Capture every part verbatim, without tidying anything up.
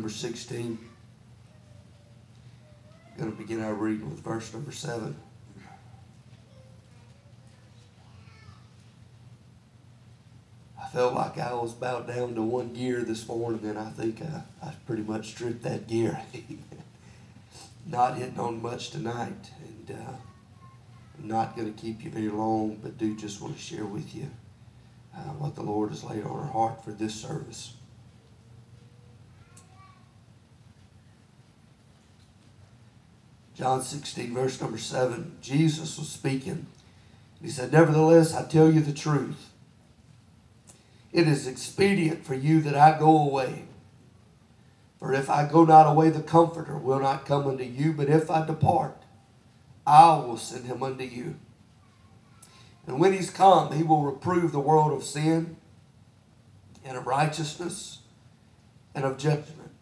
Number sixteen, I'm going to begin our reading with verse number seven. I felt like I was about down to one gear this morning, and I think I, I pretty much stripped that gear. Not hitting on much tonight, and uh, I'm not going to keep you very long, but do just want to share with you uh, what the Lord has laid on our heart for this service. John sixteen, verse number seven, Jesus was speaking. He said, "Nevertheless, I tell you the truth. It is expedient for you that I go away. For if I go not away, the Comforter will not come unto you. But if I depart, I will send him unto you. And when he's come, he will reprove the world of sin, and of righteousness, and of judgment.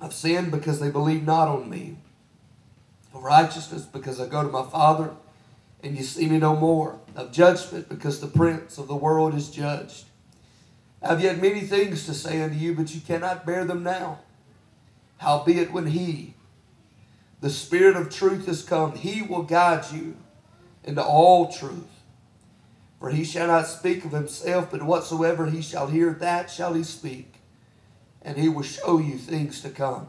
Of sin, because they believe not on me. Of righteousness, because I go to my Father, and you see me no more. Of judgment, because the prince of the world is judged. I have yet many things to say unto you, but you cannot bear them now. Howbeit when he, the Spirit of truth, is come, he will guide you into all truth. For he shall not speak of himself, but whatsoever he shall hear, that shall he speak. And he will show you things to come.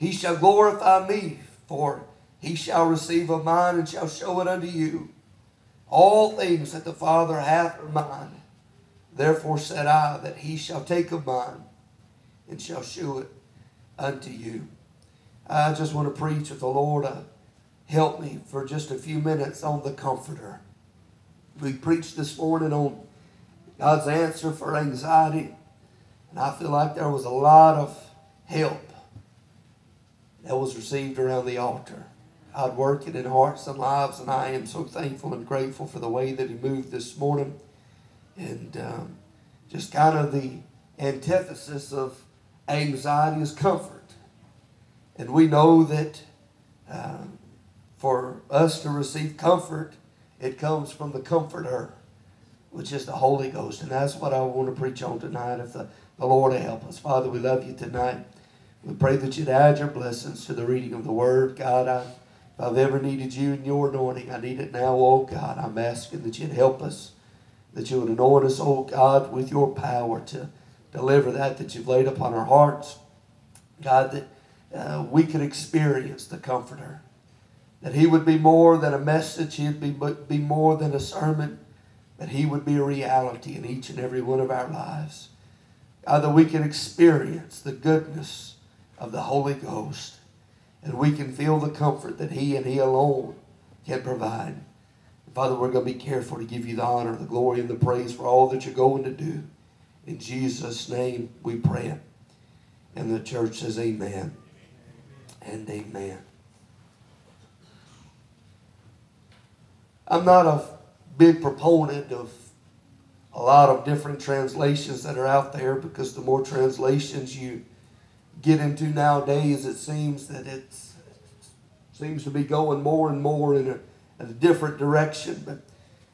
He shall glorify me, for he shall receive of mine, and shall show it unto you. All things that the Father hath are mine. Therefore said I, that he shall take of mine, and shall show it unto you." I just want to preach with the Lord. Uh, help me for just a few minutes on the Comforter. We preached this morning on God's answer for anxiety, and I feel like there was a lot of help that was received around the altar. God working in hearts and lives, and I am so thankful and grateful for the way that he moved this morning. And um, just kind of the antithesis of anxiety is comfort. And we know that um, for us to receive comfort, it comes from the Comforter, which is the Holy Ghost. And that's what I want to preach on tonight, if the, the Lord will help us. Father, we love you tonight. We pray that you'd add your blessings to the reading of the word. God, I, if I've ever needed you in your anointing, I need it now, oh God. I'm asking that you'd help us, that you would anoint us, oh God, with your power to deliver that that you've laid upon our hearts. God, that uh, we could experience the Comforter, that he would be more than a message, he'd be, be more than a sermon, that he would be a reality in each and every one of our lives. God, that we can experience the goodness of the Holy Ghost, and we can feel the comfort that he and he alone can provide. And Father, we're going to be careful to give you the honor, the glory, and the praise for all that you're going to do. In Jesus' name we pray. And the church says amen and amen. I'm not a big proponent of a lot of different translations that are out there, because the more translations you get into nowadays, it seems that it's, it seems to be going more and more in a, in a different direction. But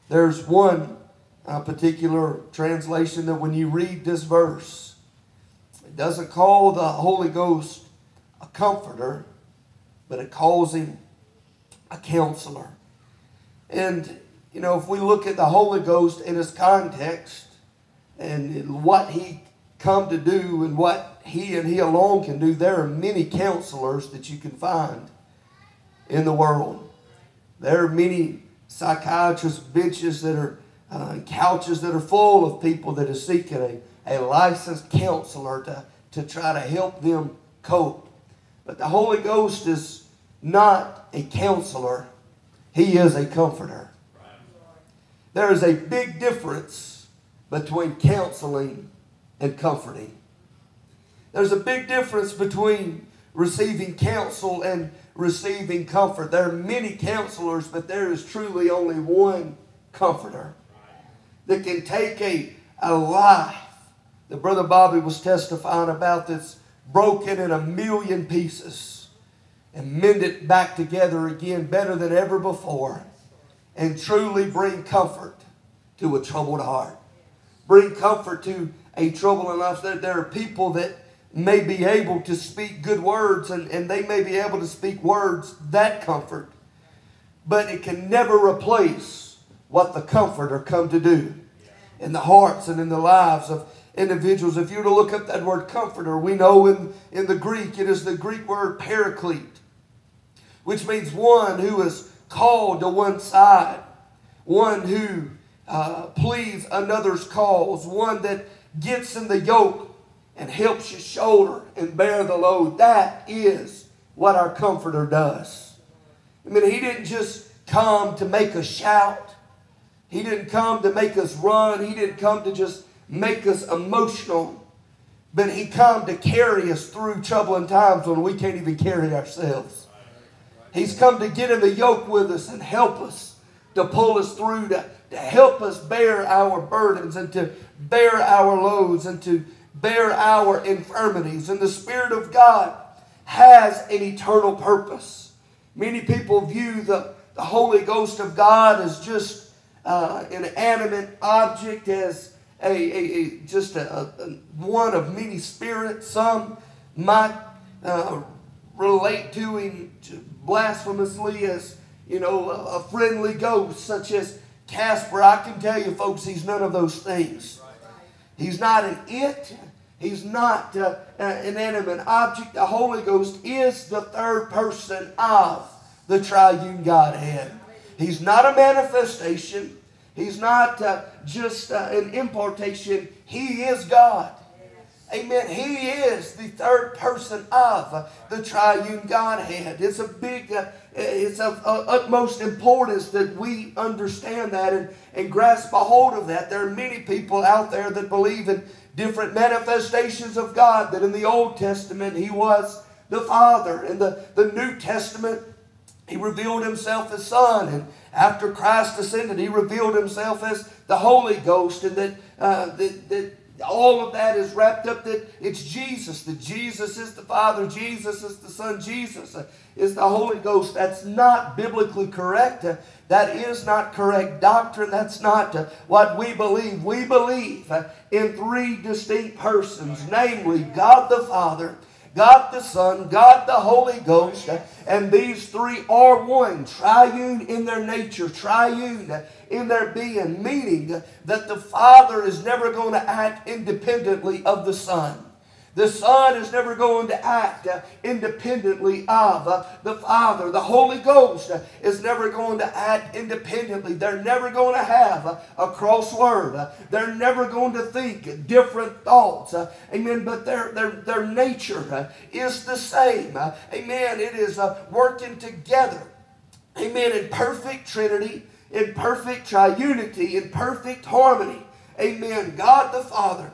there's one uh, particular translation that when you read this verse, it doesn't call the Holy Ghost a comforter, but it calls him a counselor. And, you know, if we look at the Holy Ghost in his context and what he come to do and what he and he alone can do, there are many counselors that you can find in the world. There are many psychiatrist benches that are uh, couches that are full of people that are seeking a, a licensed counselor to, to try to help them cope. But the Holy Ghost is not a counselor. He is a comforter. There is a big difference between counseling and comforting. There's a big difference between receiving counsel and receiving comfort. There are many counselors, but there is truly only one comforter that can take a, a life that Brother Bobby was testifying about that's broken in a million pieces and mend it back together again better than ever before, and truly bring comfort to a troubled heart. Bring comfort to a troubling life. There are people that may be able to speak good words, and, and they may be able to speak words that comfort. But it can never replace what the Comforter come to do in the hearts and in the lives of individuals. If you were to look up that word Comforter, we know in, in the Greek, it is the Greek word Paraclete, which means one who is called to one side, one who uh, pleads another's cause, one that gets in the yoke and helps you shoulder and bear the load. That is what our Comforter does. I mean, he didn't just come to make us shout. He didn't come to make us run. He didn't come to just make us emotional. But he came to carry us through troubling times when we can't even carry ourselves. He's come to get in the yoke with us and help us, to pull us through, to, to help us bear our burdens and to bear our loads and to bear our infirmities. And the Spirit of God has an eternal purpose. Many people view the, the Holy Ghost of God as just uh, an animate object, as a, a, a just a, a one of many spirits. Some might uh, relate to him blasphemously as, you know, a, a friendly ghost such as Casper. I can tell you, folks, he's none of those things. He's not an it. He's not uh, an inanimate object. The Holy Ghost is the third person of the triune Godhead. He's not a manifestation. He's not uh, just uh, an impartation. He is God. Amen. He is the third person of the triune Godhead. It's a big, uh, it's of uh, utmost importance that we understand that and, and grasp a hold of that. There are many people out there that believe in different manifestations of God, that in the Old Testament he was the Father. In the, the New Testament he revealed himself as Son. And after Christ ascended, he revealed himself as the Holy Ghost. And that, uh, that, that all of that is wrapped up, that it's Jesus, that Jesus is the Father, Jesus is the Son, Jesus is the Holy Ghost. That's not biblically correct. That is not correct doctrine. That's not what we believe. We believe in three distinct persons, namely God the Father, God the Son, God the Holy Ghost, and these three are one, triune in their nature, triune in their being, meaning that the Father is never going to act independently of the Son. The Son is never going to act independently of the Father. The Holy Ghost is never going to act independently. They're never going to have a crossword. They're never going to think different thoughts. Amen. But their, their, their nature is the same. Amen. It is working together. Amen. In perfect Trinity, in perfect triunity, in perfect harmony. Amen. God the Father,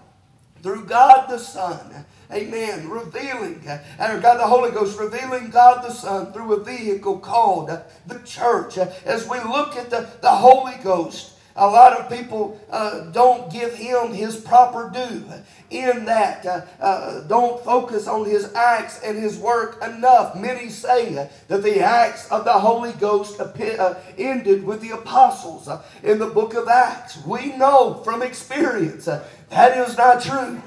through God the Son, amen, revealing, and God the Holy Ghost revealing God the Son through a vehicle called the church. As we look at the, the Holy Ghost, a lot of people uh, don't give him his proper due in that. Uh, uh, don't focus on his acts and his work enough. Many say uh, that the acts of the Holy Ghost uh, ended with the apostles uh, in the book of Acts. We know from experience uh, that is not true.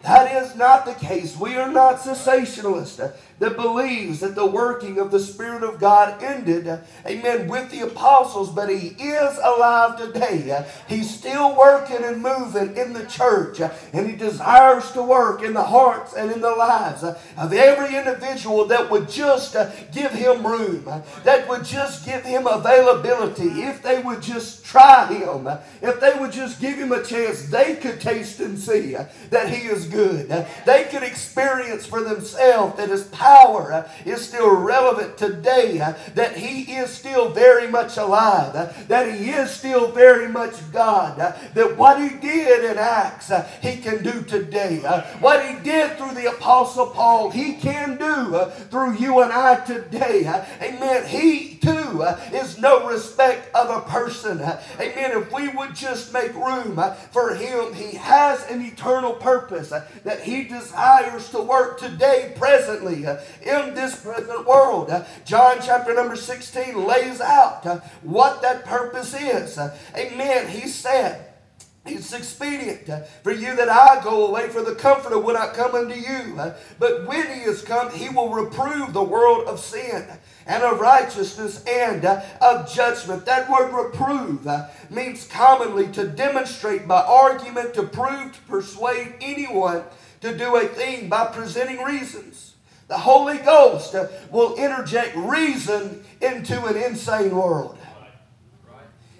That is not the case. We are not cessationalists uh, that believes that the working of the Spirit of God ended, uh, amen, with the apostles, but he is alive today. Uh, he's still working and moving in the church, uh, and he desires to work in the hearts and in the lives uh, of every individual that would just uh, give him room, uh, that would just give him availability. If they would just try him, uh, if they would just give him a chance, they could taste and see uh, that he is good. Uh, they could experience for themselves that his power uh, is still relevant today, uh, that he is still very much alive, uh, that he is still very much God, uh, that what he did in Acts, uh, he can do today. Uh, what he did through the Apostle Paul, he can do uh, through you and I today. Uh, amen. He too uh, is no respect of a person. Uh, amen. If we would just make room uh, for him, he has an eternal purpose that he desires to work today, presently, uh, in this present world. Uh, John chapter number sixteen lays out uh, what that purpose is. Uh, amen. He said, It's expedient for you that I go away, for the Comforter would not come unto you. But when he is come, he will reprove the world of sin and of righteousness and of judgment. That word reprove means commonly to demonstrate by argument, to prove, to persuade anyone to do a thing by presenting reasons. The Holy Ghost will interject reason into an insane world.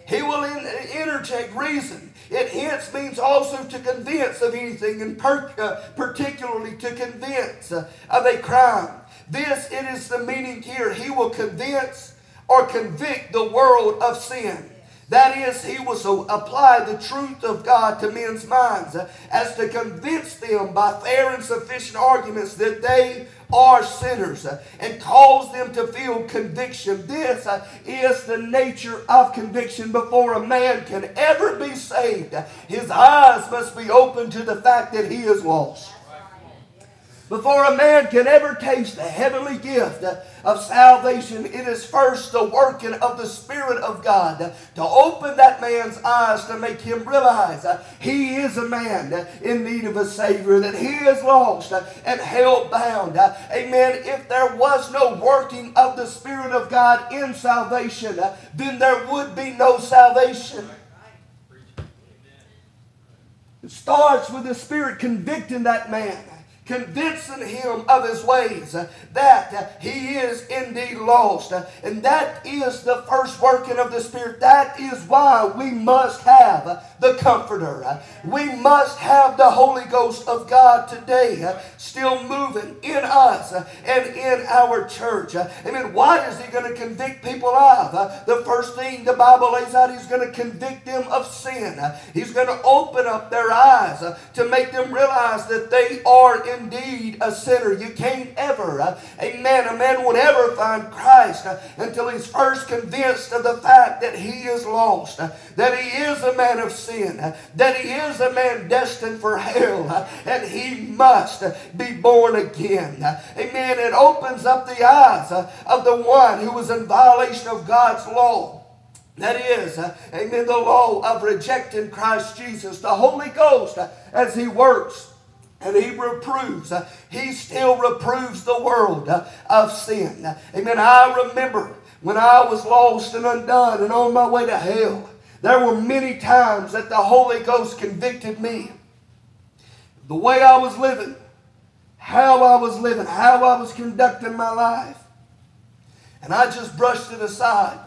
He will interject reason. It hence means also to convince of anything, and per, uh, particularly to convince uh, of a crime. This, it is the meaning here. He will convince or convict the world of sin. That is, he will so apply the truth of God to men's minds uh, as to convince them by fair and sufficient arguments that they are sinners uh, and cause them to feel conviction. This uh, is the nature of conviction. Before a man can ever be saved, his eyes must be open to the fact that he is lost. Before a man can ever taste the heavenly gift of salvation, it is first the working of the Spirit of God to open that man's eyes, to make him realize he is a man in need of a Savior, that he is lost and held bound. Amen. If there was no working of the Spirit of God in salvation, then there would be no salvation. It starts with the Spirit convicting that man, convincing him of his ways, uh, that uh, he is indeed lost. Uh, and that is the first working of the Spirit. That is why we must have uh, the Comforter. Uh, we must have the Holy Ghost of God today, uh, still moving in us uh, and in our church. Uh, I mean, what is he going to convict people of? Uh, the first thing the Bible lays out, he's going to convict them of sin. Uh, he's going to open up their eyes uh, to make them realize that they are in indeed a sinner. You can't ever, uh, amen, a man won't ever find Christ uh, until he's first convinced of the fact that he is lost, uh, that he is a man of sin, uh, that he is a man destined for hell, uh, and he must uh, be born again. Uh, amen. It opens up the eyes uh, of the one who was in violation of God's law. That is, uh, amen, the law of rejecting Christ Jesus. The Holy Ghost, uh, as he works, and he reproves. Uh, he still reproves the world uh, of sin. Uh, amen. I remember when I was lost and undone and on my way to hell, there were many times that the Holy Ghost convicted me. The way I was living, how I was living, how I was conducting my life. And I just brushed it aside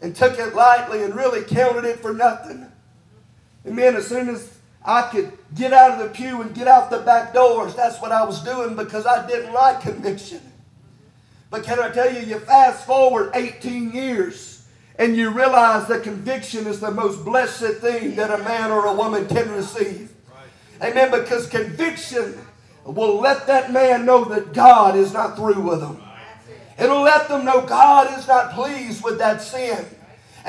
and took it lightly and really counted it for nothing. Amen. As soon as I could get out of the pew and get out the back doors, that's what I was doing, because I didn't like conviction. But can I tell you, you fast forward eighteen years and you realize that conviction is the most blessed thing that a man or a woman can receive. Right. Amen, because conviction will let that man know that God is not through with him. It'll let them know God is not pleased with that sin.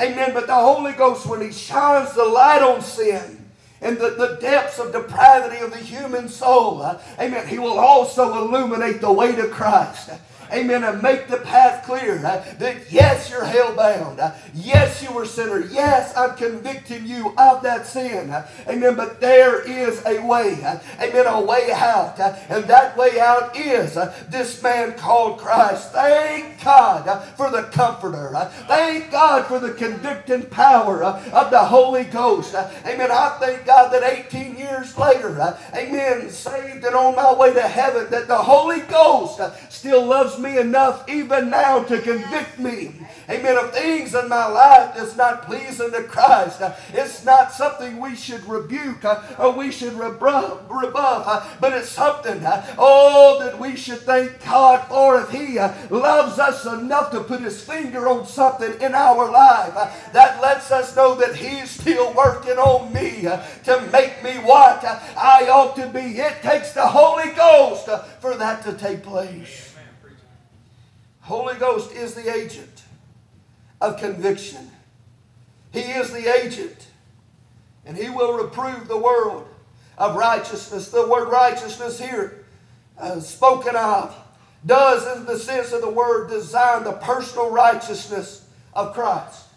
Amen, but the Holy Ghost, when he shines the light on sin, in the, the depths of depravity of the human soul, uh, amen, he will also illuminate the way to Christ. Amen. And make the path clear uh, that yes, you're hell-bound. Uh, yes, you were sinner. Yes, I'm convicting you of that sin. Uh, amen. But there is a way. Uh, amen. A way out. Uh, and that way out is uh, this man called Christ. Thank God uh, for the Comforter. Uh, thank God for the convicting power uh, of the Holy Ghost. Uh, amen. I thank God that eighteen years later, uh, amen, saved and on my way to heaven, that the Holy Ghost uh, still loves me me enough even now to convict me, amen, of things in my life that's not pleasing to Christ. It's not something we should rebuke or we should rebuff, but it's something, oh, that we should thank God for. If he loves us enough to put his finger on something in our life, that lets us know that he's still working on me to make me what I ought to be. It takes the Holy Ghost for that to take place. Holy Ghost is the agent of conviction. He is the agent, and he will reprove the world of righteousness. The word righteousness here uh, spoken of does, in the sense of the word, design the personal righteousness of Christ.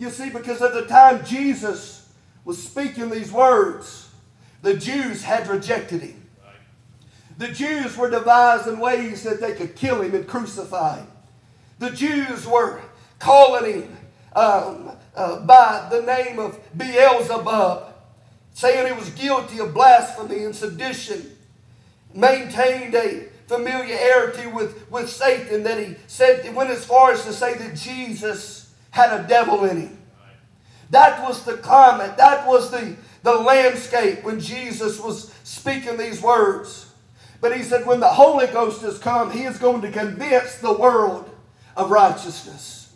You see, because at the time Jesus was speaking these words, the Jews had rejected him. The Jews were devising ways that they could kill him and crucify him. The Jews were calling him um, uh, by the name of Beelzebub, saying he was guilty of blasphemy and sedition, maintained a familiarity with, with Satan that he said, it went as far as to say that Jesus had a devil in him. That was the climate, that was the, the landscape when Jesus was speaking these words. But he said when the Holy Ghost has come, he is going to convince the world of righteousness.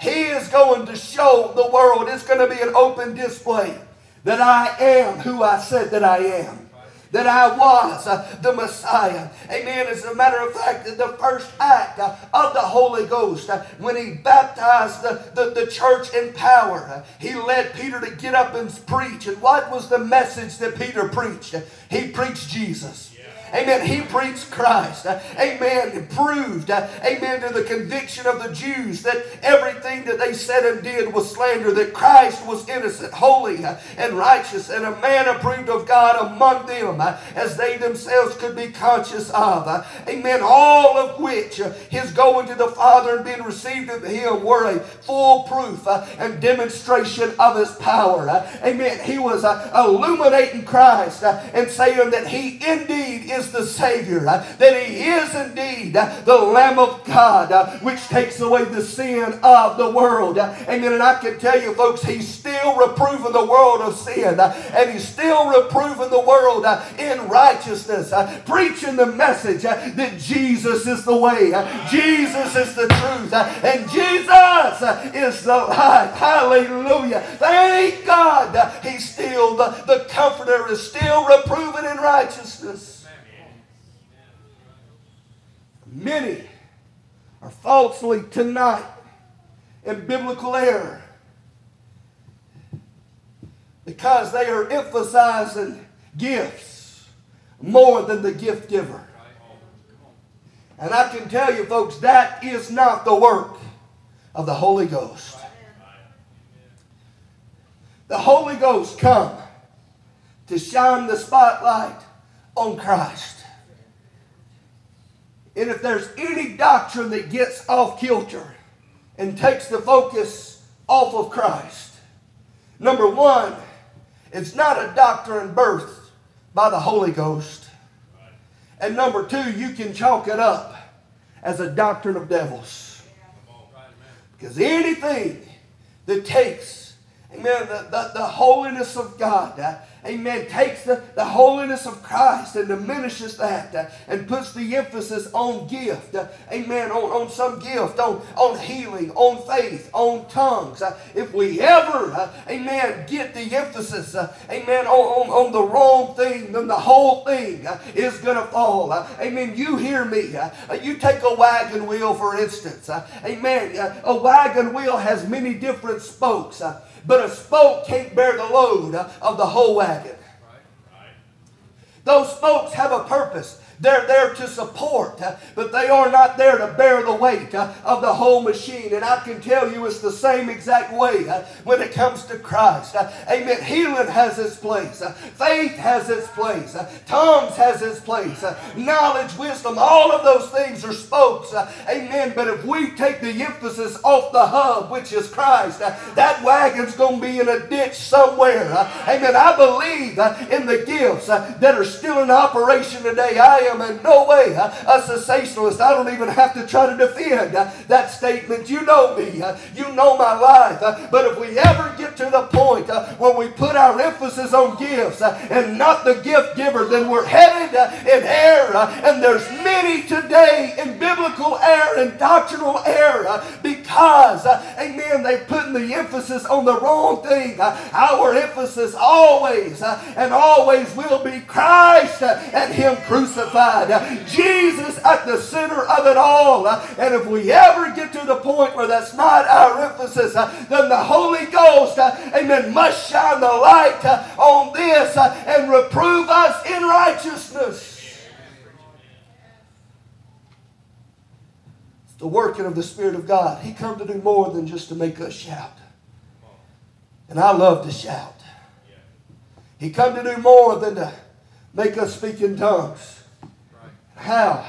He is going to show the world, it's going to be an open display, that I am who I said that I am. That I was uh, the Messiah. Amen. As a matter of fact, the first act uh, of the Holy Ghost, uh, when he baptized the, the, the church in power, uh, he led Peter to get up and preach. And what was the message that Peter preached? He preached Jesus. Yeah. Amen. He preached Christ. Uh, amen. It proved, uh, amen, to the conviction of the Jews that everything that they said and did was slander, that Christ was innocent, holy, uh, and righteous, and a man approved of God among them, as they themselves could be conscious of. Amen. All of which his going to the Father and being received of him were a full proof and demonstration of his power. Amen. He was illuminating Christ and saying that he indeed is the Savior, that he is indeed the Lamb of God, which takes away the sin of the world. Amen. And I can tell you, folks, he's still reproving the world of sin, and he's still reproving the world in righteousness, uh, preaching the message uh, that Jesus is the way, uh, Jesus is the truth, uh, and Jesus uh, is the life. Hallelujah. Thank God. Uh, he's still, the, the Comforter is still reproving in righteousness. Many are falsely tonight in biblical error because they are emphasizing gifts more than the gift giver. And I can tell you, folks, that is not the work of the Holy Ghost. The Holy Ghost come to shine the spotlight on Christ. And if there's any doctrine that gets off kilter and takes the focus off of Christ, number one, it's not a doctrine birthed by the Holy Ghost. And number two, you can chalk it up as a doctrine of devils. Because anything that takes, amen, the, the, the holiness of God, uh, amen, takes the, the holiness of Christ and diminishes that uh, and puts the emphasis on gift, uh, amen, on, on some gift, on, on healing, on faith, on tongues. Uh, if we ever, uh, amen, get the emphasis, uh, amen, on, on, on the wrong thing, then the whole thing uh, is going to fall. Uh, amen, you hear me. Uh, you take a wagon wheel, for instance. Uh, amen, uh, a wagon wheel has many different spokes. Uh, But a spoke can't bear the load of the whole wagon. Right, right. Those spokes have a purpose. They're there to support, but they are not there to bear the weight of the whole machine. And I can tell you it's the same exact way when it comes to Christ. Amen. Healing has its place. Faith has its place. Tongues has its place. Knowledge, wisdom, all of those things are spokes. Amen. But if we take the emphasis off the hub, which is Christ, that wagon's going to be in a ditch somewhere. Amen. I believe in the gifts that are still in operation today. I am in no way uh, a cessationalist. I don't even have to try to defend uh, that statement. You know me. Uh, you know my life. Uh, but if we ever get to the point uh, where we put our emphasis on gifts uh, and not the gift giver, then we're headed uh, in error. Uh, and there's many today in biblical error and doctrinal error uh, because, uh, amen, they're putting the emphasis on the wrong thing. Uh, our emphasis always uh, and always will be Christ uh, and Him crucified. Jesus at the center of it all. And if we ever get to the point where that's not our emphasis, then the Holy Ghost, amen, must shine the light on this and reprove us in righteousness. It's the working of the Spirit of God. He come to do more than just to make us shout. And I love to shout. He come to do more than to make us speak in tongues. Right. How?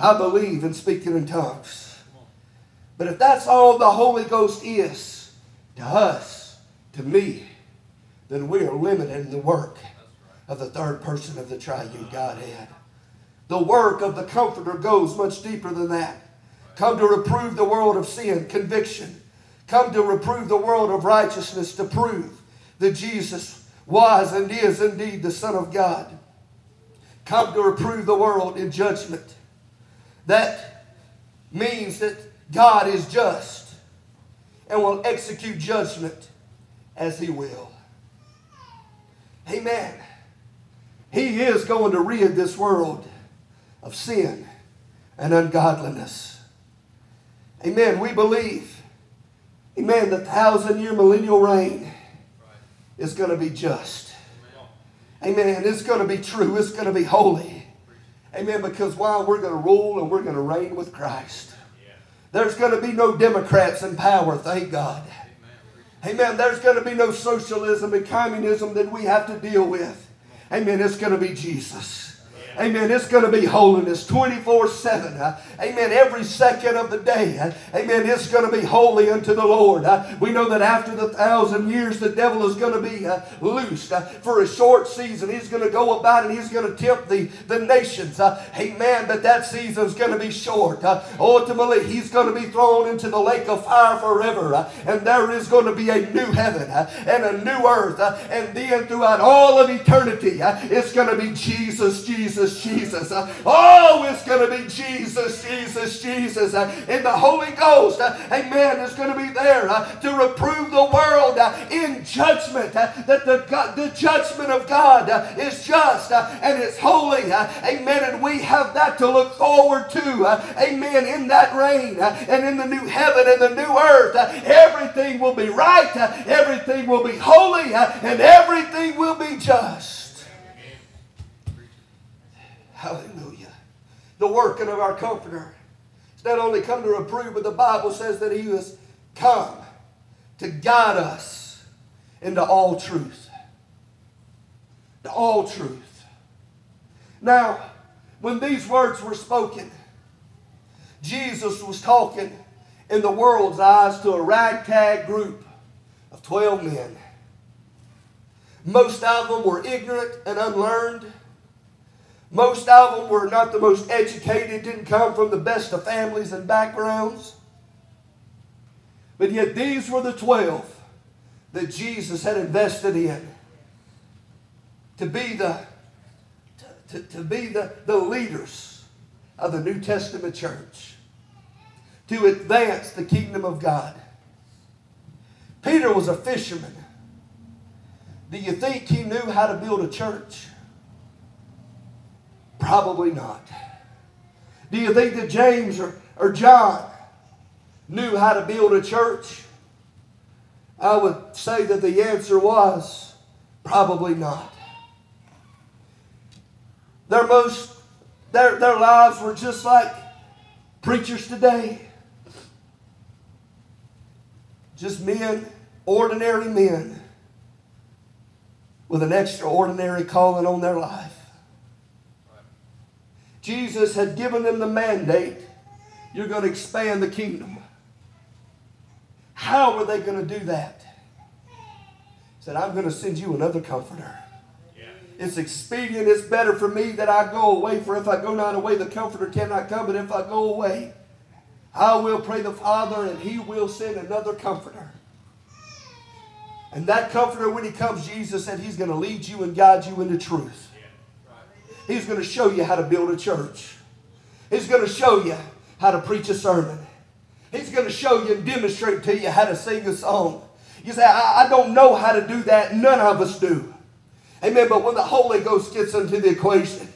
I believe in speaking in tongues. But if that's all the Holy Ghost is to us, to me, then we are limited in the work of the third person of the triune Godhead. The work of the Comforter goes much deeper than that. Come to reprove the world of sin, conviction. Come to reprove the world of righteousness, to prove that Jesus was and is indeed the Son of God. Come to reprove the world in judgment. That means that God is just and will execute judgment as He will. Amen. He is going to rid this world of sin and ungodliness. Amen. We believe, amen, the thousand-year millennial reign is going to be just. Amen. It's going to be true. It's going to be holy. Amen. Because why? We're going to rule and we're going to reign with Christ. There's going to be no Democrats in power, thank God. Amen. There's going to be no socialism and communism that we have to deal with. Amen. It's going to be Jesus. Amen. It's going to be holiness twenty-four seven. Amen. Every second of the day. Amen. It's going to be holy unto the Lord. We know that after the thousand years, the devil is going to be loosed for a short season. He's going to go about and he's going to tempt the, the nations. Amen. But that season is going to be short. Ultimately, he's going to be thrown into the lake of fire forever. And there is going to be a new heaven and a new earth. And then throughout all of eternity, it's going to be Jesus, Jesus, Jesus. Oh, it's going to be Jesus, Jesus, Jesus. And the Holy Ghost, amen, is going to be there to reprove the world in judgment. That the, the judgment of God is just and it's holy. Amen. And we have that to look forward to. Amen. In that reign and in the new heaven and the new earth, everything will be right. Everything will be holy. And everything will be just. Hallelujah. The working of our Comforter is not only come to reprove, but the Bible says that He has come to guide us into all truth. To all truth. Now, when these words were spoken, Jesus was talking in the world's eyes to a ragtag group of twelve men. Most of them were ignorant and unlearned. Most of them were not the most educated, didn't come from the best of families and backgrounds. But yet these were the twelve that Jesus had invested in to be the, to, to be the, the leaders of the New Testament church, to advance the kingdom of God. Peter was a fisherman. Do you think he knew how to build a church? Probably not. Do you think that James or, or John knew how to build a church? I would say that the answer was probably not. Their, most, their, their lives were just like preachers today. Just men, ordinary men, with an extraordinary calling on their life. Jesus had given them the mandate, you're going to expand the kingdom. How were they going to do that? He said, I'm going to send you another comforter. Yeah. It's expedient, it's better for me that I go away, for if I go not away, the comforter cannot come, but if I go away, I will pray the Father, and He will send another comforter. And that comforter, when He comes, Jesus said, He's going to lead you and guide you into truth. He's going to show you how to build a church. He's going to show you how to preach a sermon. He's going to show you and demonstrate to you how to sing a song. You say, I, I don't know how to do that. None of us do. Amen. But when the Holy Ghost gets into the equation,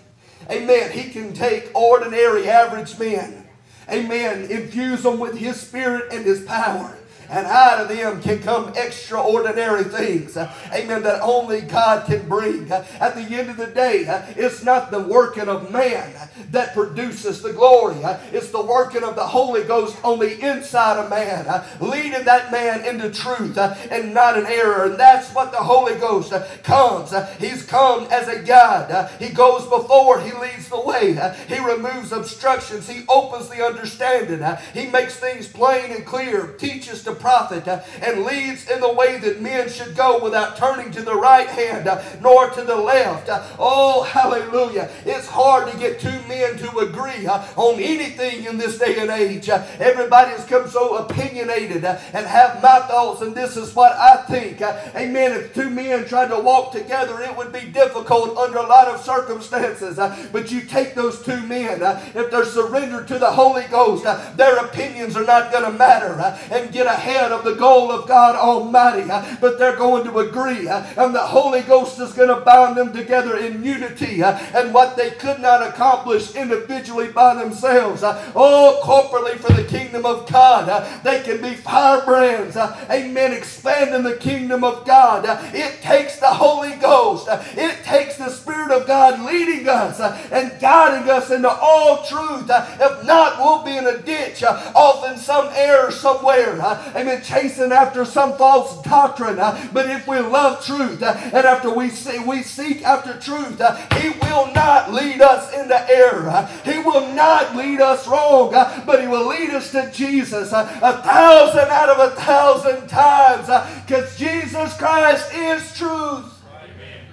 amen, He can take ordinary, average men, amen, infuse them with His Spirit and His power. And out of them can come extraordinary things. Amen. That only God can bring. At the end of the day, it's not the working of man that produces the glory. It's the working of the Holy Ghost on the inside of man, leading that man into truth and not an error. And that's what the Holy Ghost comes. He's come as a guide. He goes before. He leads the way. He removes obstructions. He opens the understanding. He makes things plain and clear, teaches to profit, and leads in the way that men should go without turning to the right hand nor to the left. Oh, hallelujah. It's hard to get two men to agree on anything in this day and age. Everybody has come so opinionated and have my thoughts, and this is what I think. Amen. If two men tried to walk together, it would be difficult under a lot of circumstances. But you take those two men, if they're surrendered to the Holy Ghost, their opinions are not going to matter and get ahead of the goal of God Almighty. But they're going to agree, and the Holy Ghost is going to bind them together in unity. And what they could not accomplish individually by themselves, oh, corporately for the kingdom of God, they can be firebrands. Amen. Expanding the kingdom of God. It takes the Holy Ghost. It takes the Spirit of God leading us and guiding us into all truth. If not, we'll be in a ditch, off in some error somewhere. Amen. Chasing after some false doctrine. But if we love truth, and after we see, we seek after truth, He will not lead us into error. He will not lead us wrong, but He will lead us to Jesus a thousand out of a thousand times, because Jesus Christ is truth. Amen.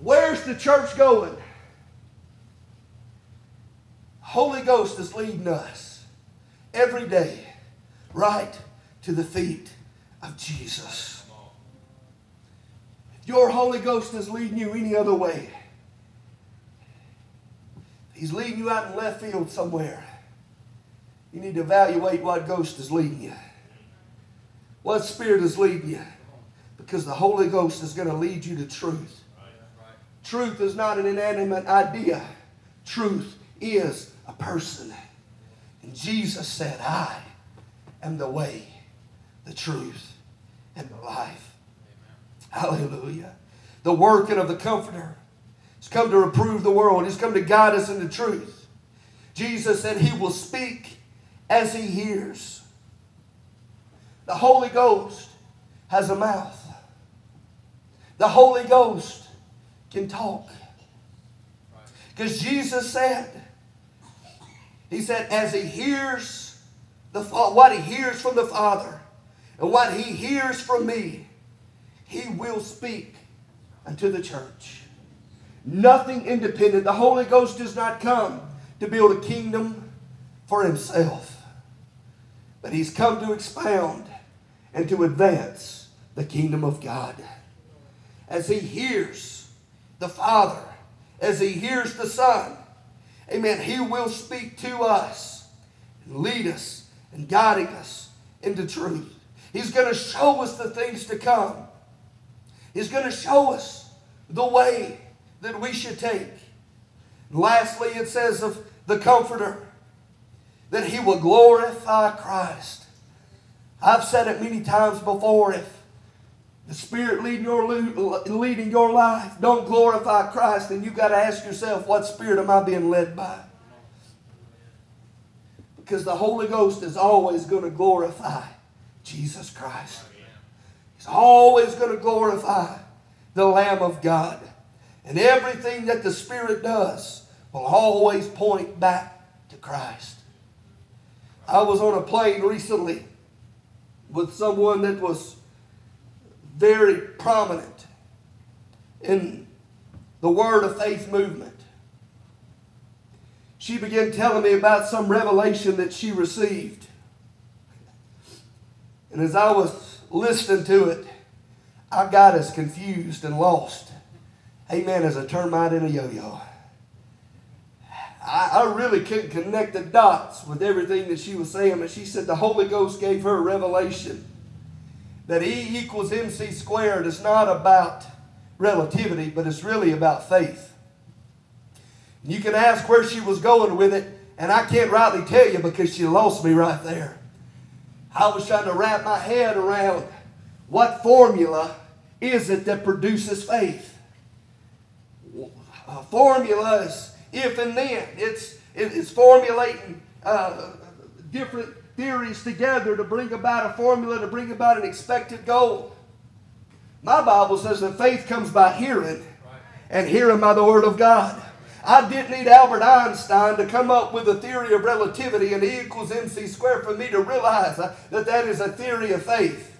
Where's the church going? Holy Ghost is leading us every day right to the feet of Jesus. If your Holy Ghost is leading you any other way, He's leading you out in left field somewhere, you need to evaluate what ghost is leading you. What spirit is leading you? Because the Holy Ghost is going to lead you to truth. Truth is not an inanimate idea. Truth is a person. And Jesus said, I am the way, the truth, and the life. Amen. Hallelujah. The working of the Comforter. He's come to reprove the world. He's come to guide us into truth. Jesus said He will speak as He hears. The Holy Ghost has a mouth. The Holy Ghost can talk. Because Jesus said, He said, as He hears the what He hears from the Father and what He hears from me, He will speak unto the church. Nothing independent. The Holy Ghost does not come to build a kingdom for Himself, but He's come to expound and to advance the kingdom of God. As He hears the Father, as He hears the Son, amen, He will speak to us and lead us and guiding us into truth. He's going to show us the things to come. He's going to show us the way that we should take. And lastly, it says of the Comforter that He will glorify Christ. I've said it many times before, if the Spirit leading your, leading your life don't glorify Christ, then you've got to ask yourself, what spirit am I being led by? Because the Holy Ghost is always going to glorify Jesus Christ. He's always going to glorify the Lamb of God. And everything that the Spirit does will always point back to Christ. I was on a plane recently with someone that was very prominent in the Word of Faith movement. She began telling me about some revelation that she received. And as I was listening to it, I got as confused and lost, amen, as a termite in a yo-yo. I, I really couldn't connect the dots with everything that she was saying. But she said the Holy Ghost gave her a revelation that E equals M C squared is not about relativity, but it's really about faith. And you can ask where she was going with it, and I can't rightly tell you because she lost me right there. I was trying to wrap my head around what formula is it that produces faith. A formula is if and then. It's, it's formulating uh, different theories together to bring about a formula, to bring about an expected goal. My Bible says that faith comes by hearing, and hearing by the Word of God. I didn't need Albert Einstein to come up with a theory of relativity and E equals mc squared for me to realize that that is a theory of faith.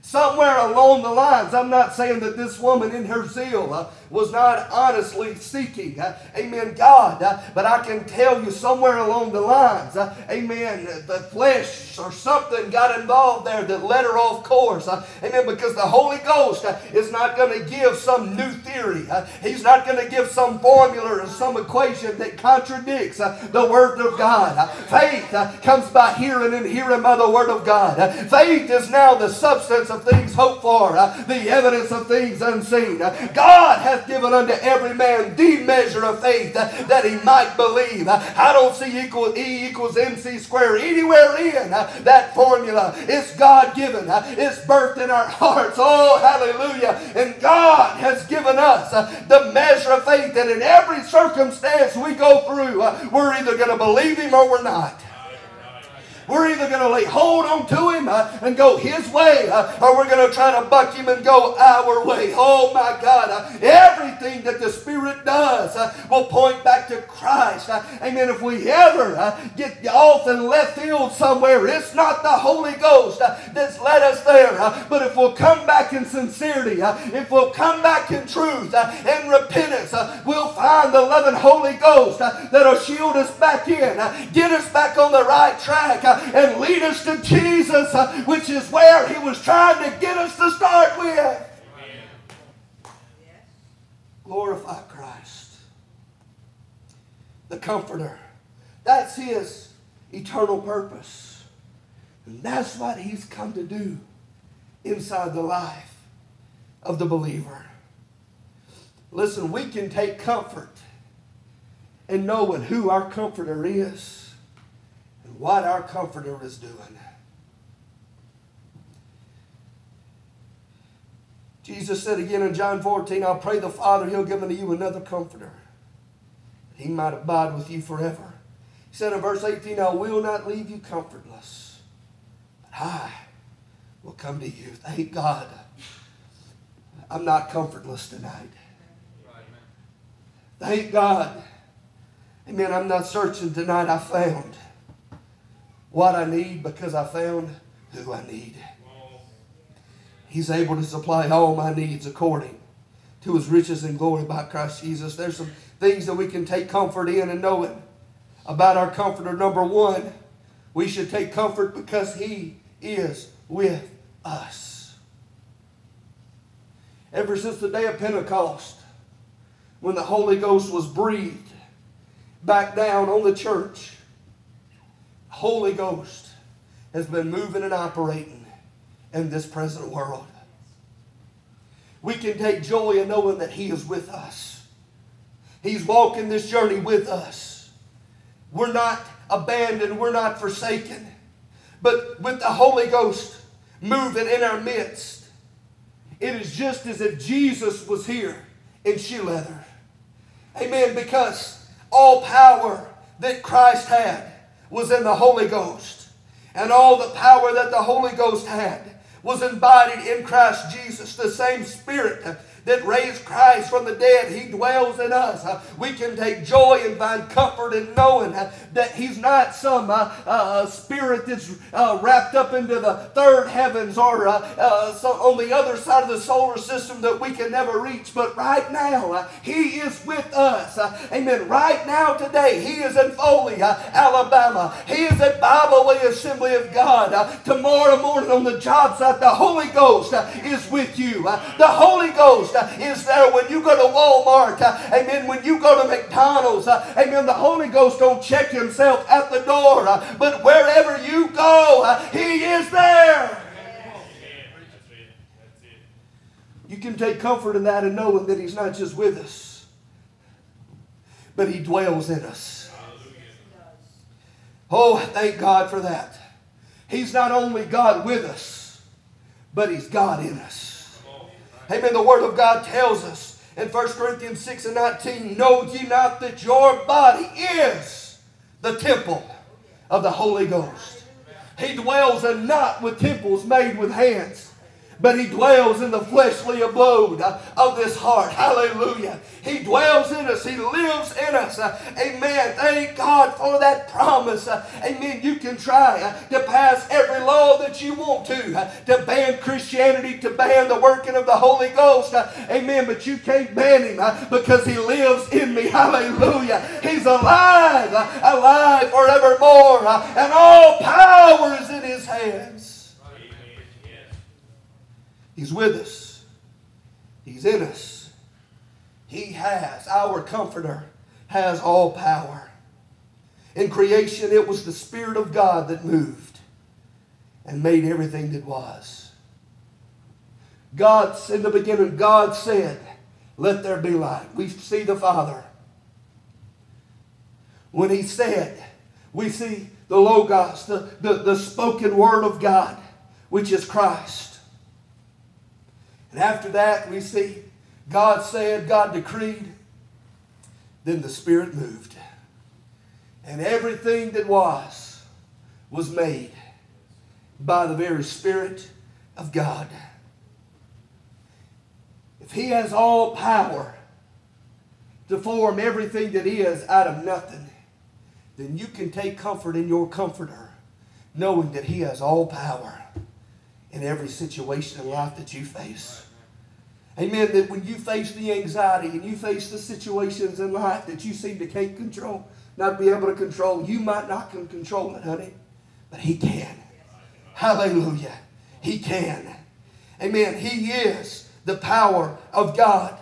Somewhere along the lines, I'm not saying that this woman in her zeal uh, was not honestly seeking, uh, amen, God. Uh, but I can tell you somewhere along the lines, uh, amen, the flesh or something got involved there that led her off course. Uh, amen, because the Holy Ghost uh, is not going to give some new theory. Uh, he's not going to give some formula or some equation that contradicts uh, the Word of God. Uh, faith uh, comes by hearing, and hearing by the Word of God. Uh, faith is now the substance of things hoped for, uh, the evidence of things unseen. Uh, God hath given unto every man the measure of faith uh, that he might believe. Uh, I don't see equal, E equals M C squared anywhere in uh, that formula. It's God given. Uh, it's birthed in our hearts. Oh, hallelujah. And God has given us uh, the measure of faith that in every circumstance we go through, uh, we're either going to believe Him or we're not. We're either going to lay hold on to Him uh, and go His way, uh, or we're going to try to buck Him and go our way. Oh my God. Uh, everything that the Spirit does uh, will point back to Christ. Uh, amen. If we ever uh, get off in left field somewhere, it's not the Holy Ghost uh, that's led us there. Uh, but if we'll come back in sincerity, uh, if we'll come back in truth uh, and repentance, uh, we'll find the loving Holy Ghost uh, that'll shield us back in, uh, get us back on the right track, uh, and lead us to Jesus, uh, which is where He was trying to get us to start with. Amen. Glorify Christ, the Comforter. That's His eternal purpose. And that's what He's come to do inside the life of the believer. Listen, we can take comfort in knowing who our Comforter is, what our Comforter is doing. Jesus said again in John fourteen, I'll pray the Father, He'll give unto you another Comforter, that He might abide with you forever. He said in verse eighteen, I will not leave you comfortless, but I will come to you. Thank God, I'm not comfortless tonight. Thank God. Amen, I'm not searching tonight. I found what I need because I found who I need. He's able to supply all my needs according to His riches and glory by Christ Jesus. There's some things that we can take comfort in and knowing about our Comforter. Number one, we should take comfort because He is with us. Ever since the day of Pentecost, when the Holy Ghost was breathed back down on the church, Holy Ghost has been moving and operating in this present world. We can take joy in knowing that He is with us. He's walking this journey with us. We're not abandoned. We're not forsaken. But with the Holy Ghost moving in our midst, it is just as if Jesus was here in shoe leather. Amen. Because all power that Christ had was in the Holy Ghost. And all the power that the Holy Ghost had was embodied in Christ Jesus. The same Spirit that raised Christ from the dead, He dwells in us. Uh, we can take joy and find comfort in knowing uh, that He's not some uh, uh, spirit that's uh, wrapped up into the third heavens or uh, uh, so on the other side of the solar system that we can never reach. But right now, uh, He is with us. Uh, amen. Right now, today, He is in Foley, uh, Alabama. He is at Bible Way Assembly of God. Uh, tomorrow morning on the job site, the Holy Ghost uh, is with you. Uh, the Holy Ghost is there when you go to Walmart. Uh, amen. When you go to McDonald's. Uh, amen. The Holy Ghost don't check Himself at the door. Uh, but wherever you go, uh, He is there. Yes. You can take comfort in that and knowing that He's not just with us, but He dwells in us. Hallelujah. Oh, thank God for that. He's not only God with us, but He's God in us. Amen. The Word of God tells us in First Corinthians six and nineteen, know ye not that your body is the temple of the Holy Ghost. He dwells and not with temples made with hands, but He dwells in the fleshly abode of this heart. Hallelujah. He dwells in us. He lives in us. Amen. Thank God for that promise. Amen. You can try to pass every law that you want to, to ban Christianity, to ban the working of the Holy Ghost. Amen. But you can't ban Him because He lives in me. Hallelujah. He's alive, alive forevermore. And all power is in His hands. He's with us. He's in us. He has, our Comforter has all power. In creation, it was the Spirit of God that moved and made everything that was. God, in the beginning, God said, let there be light. We see the Father. When He said, we see the Logos, the, the, the spoken Word of God, which is Christ. And after that, we see God said, God decreed, then the Spirit moved. And everything that was, was made by the very Spirit of God. If He has all power to form everything that is out of nothing, then you can take comfort in your Comforter, knowing that He has all power in every situation in life that you face. Amen. That when you face the anxiety and you face the situations in life that you seem to can't control, not be able to control, you might not can control it, honey, but He can. Hallelujah. He can. Amen. He is the power of God.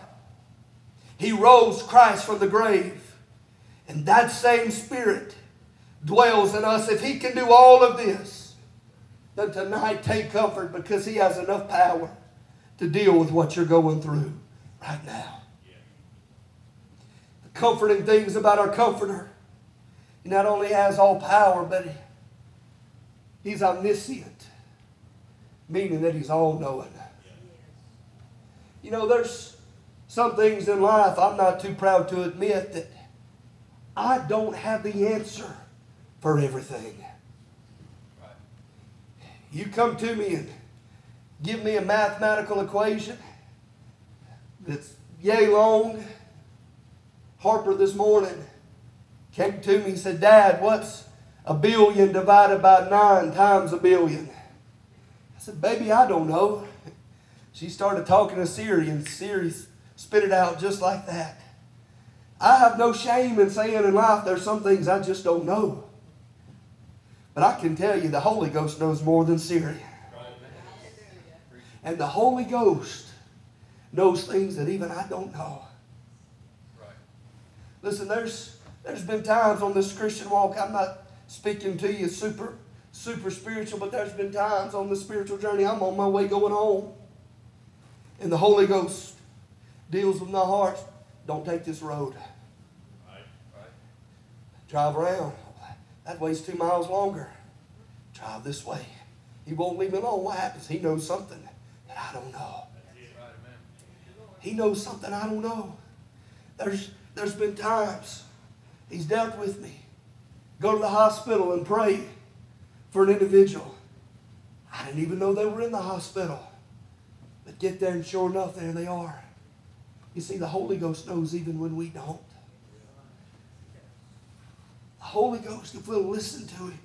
He rose Christ from the grave, and that same Spirit dwells in us. If He can do all of this, then tonight take comfort, because He has enough power to deal with what you're going through right now. Yeah. The comforting things about our Comforter, He not only has all power, but he, He's omniscient, meaning that He's all-knowing. Yeah. You know, there's some things in life I'm not too proud to admit that I don't have the answer for everything. You come to me and give me a mathematical equation that's yay long. Harper this morning came to me and said, Dad, what's a billion divided by nine times a billion? I said, baby, I don't know. She started talking to Siri, and Siri spit it out just like that. I have no shame in saying in life there's some things I just don't know. But I can tell you the Holy Ghost knows more than Siri. And the Holy Ghost knows things that even I don't know. Right. Listen, there's, there's been times on this Christian walk, I'm not speaking to you super, super spiritual, but there's been times on the spiritual journey I'm on my way going home, and the Holy Ghost deals with my heart. Don't take this road. Right. Right. Drive around. That way's two miles longer. Drive this way. He won't leave me alone. What happens? He knows something that I don't know. He knows something I don't know. There's, there's been times He's dealt with me. Go to the hospital and pray for an individual. I didn't even know they were in the hospital. But get there and sure enough, there they are. You see, the Holy Ghost knows even when we don't. Holy Ghost, if we'll listen to Him.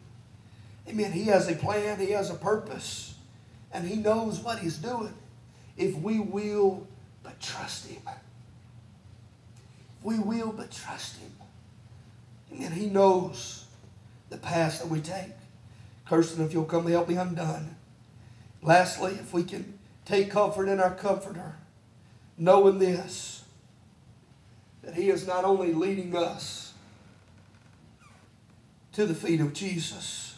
Amen. He has a plan. He has a purpose. And He knows what He's doing if we will but trust Him. If we will but trust Him. Amen. He knows the path that we take. Kirsten, if you'll come help me, I'm done. Lastly, if we can take comfort in our Comforter, knowing this, that He is not only leading us to the feet of Jesus,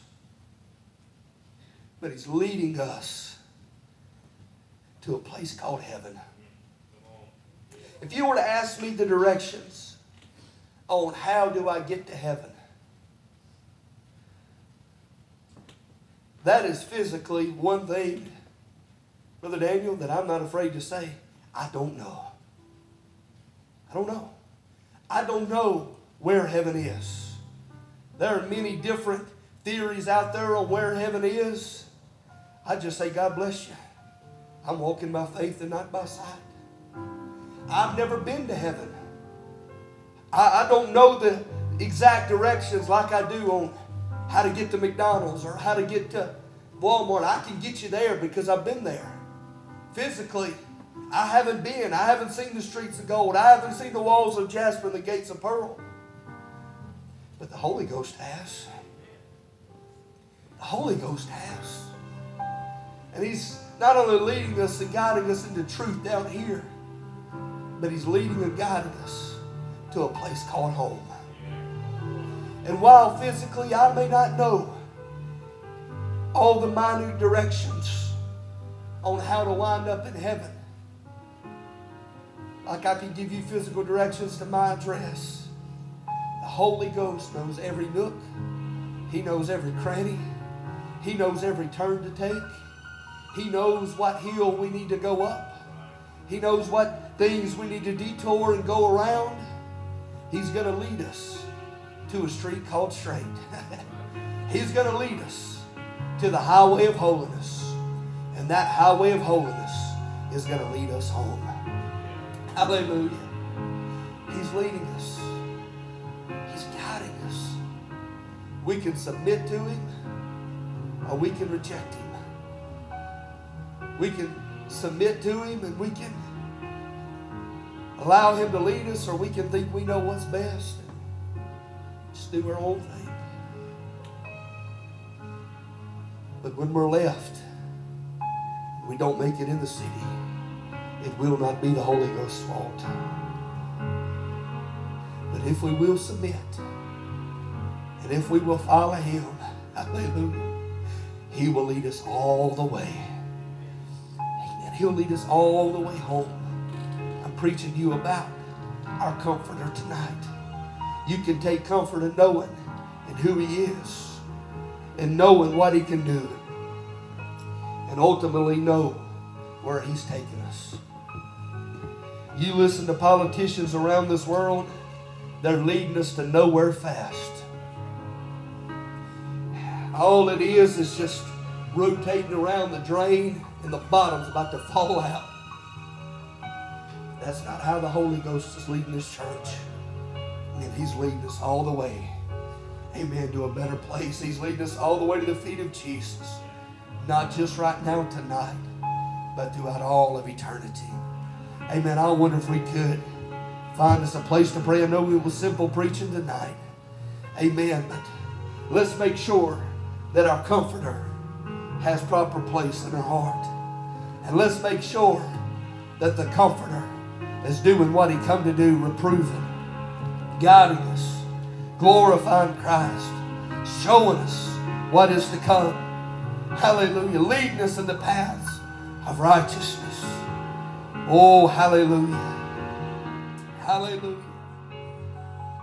but He's leading us to a place called heaven. If you were to ask me the directions on how do I get to heaven, That is physically one thing, Brother Daniel, that I'm not afraid to say, I don't know. I don't know. I don't know where heaven is. There are many different theories out there on where heaven is. I just say, God bless you. I'm walking by faith and not by sight. I've never been to heaven. I, I don't know the exact directions like I do on how to get to McDonald's or how to get to Walmart. I can get you there because I've been there. Physically, I haven't been. I haven't seen the streets of gold. I haven't seen the walls of jasper and the gates of pearl. But the Holy Ghost has. The Holy Ghost has. And He's not only leading us and guiding us into truth down here, but He's leading and guiding us to a place called home. And while physically I may not know all the minute directions on how to wind up in heaven, like I can give you physical directions to my address, the Holy Ghost knows every nook. He knows every cranny. He knows every turn to take. He knows what hill we need to go up. He knows what things we need to detour and go around. He's going to lead us to a street called straight. He's going to lead us to the highway of holiness. And that highway of holiness is going to lead us home. Hallelujah. He's leading us. He's guiding us. We can submit to Him or we can reject Him. We can submit to Him and we can allow Him to lead us, or we can think we know what's best and just do our own thing. But when we're left, we don't make it in the city, it will not be the Holy Ghost's fault. But if we will submit and if we will follow Him, hallelujah, He will lead us all the way. He'll lead us all the way home. I'm preaching you about our Comforter tonight. You can take comfort in knowing and who He is and knowing what He can do and ultimately know where He's taking us. You listen to politicians around this world, they're leading us to nowhere fast. All it is is just rotating around the drain and the bottom's about to fall out. That's not how the Holy Ghost is leading this church. And He's leading us all the way, amen, to a better place. He's leading us all the way to the feet of Jesus. Not just right now tonight, but throughout all of eternity. Amen. I wonder if we could find us a place to pray. I know it was simple preaching tonight. Amen. But let's make sure that our Comforter has proper place in her heart. And let's make sure that the Comforter is doing what He come to do, reproving, guiding us, glorifying Christ, showing us what is to come. Hallelujah. Leading us in the paths of righteousness. Oh, hallelujah. Hallelujah.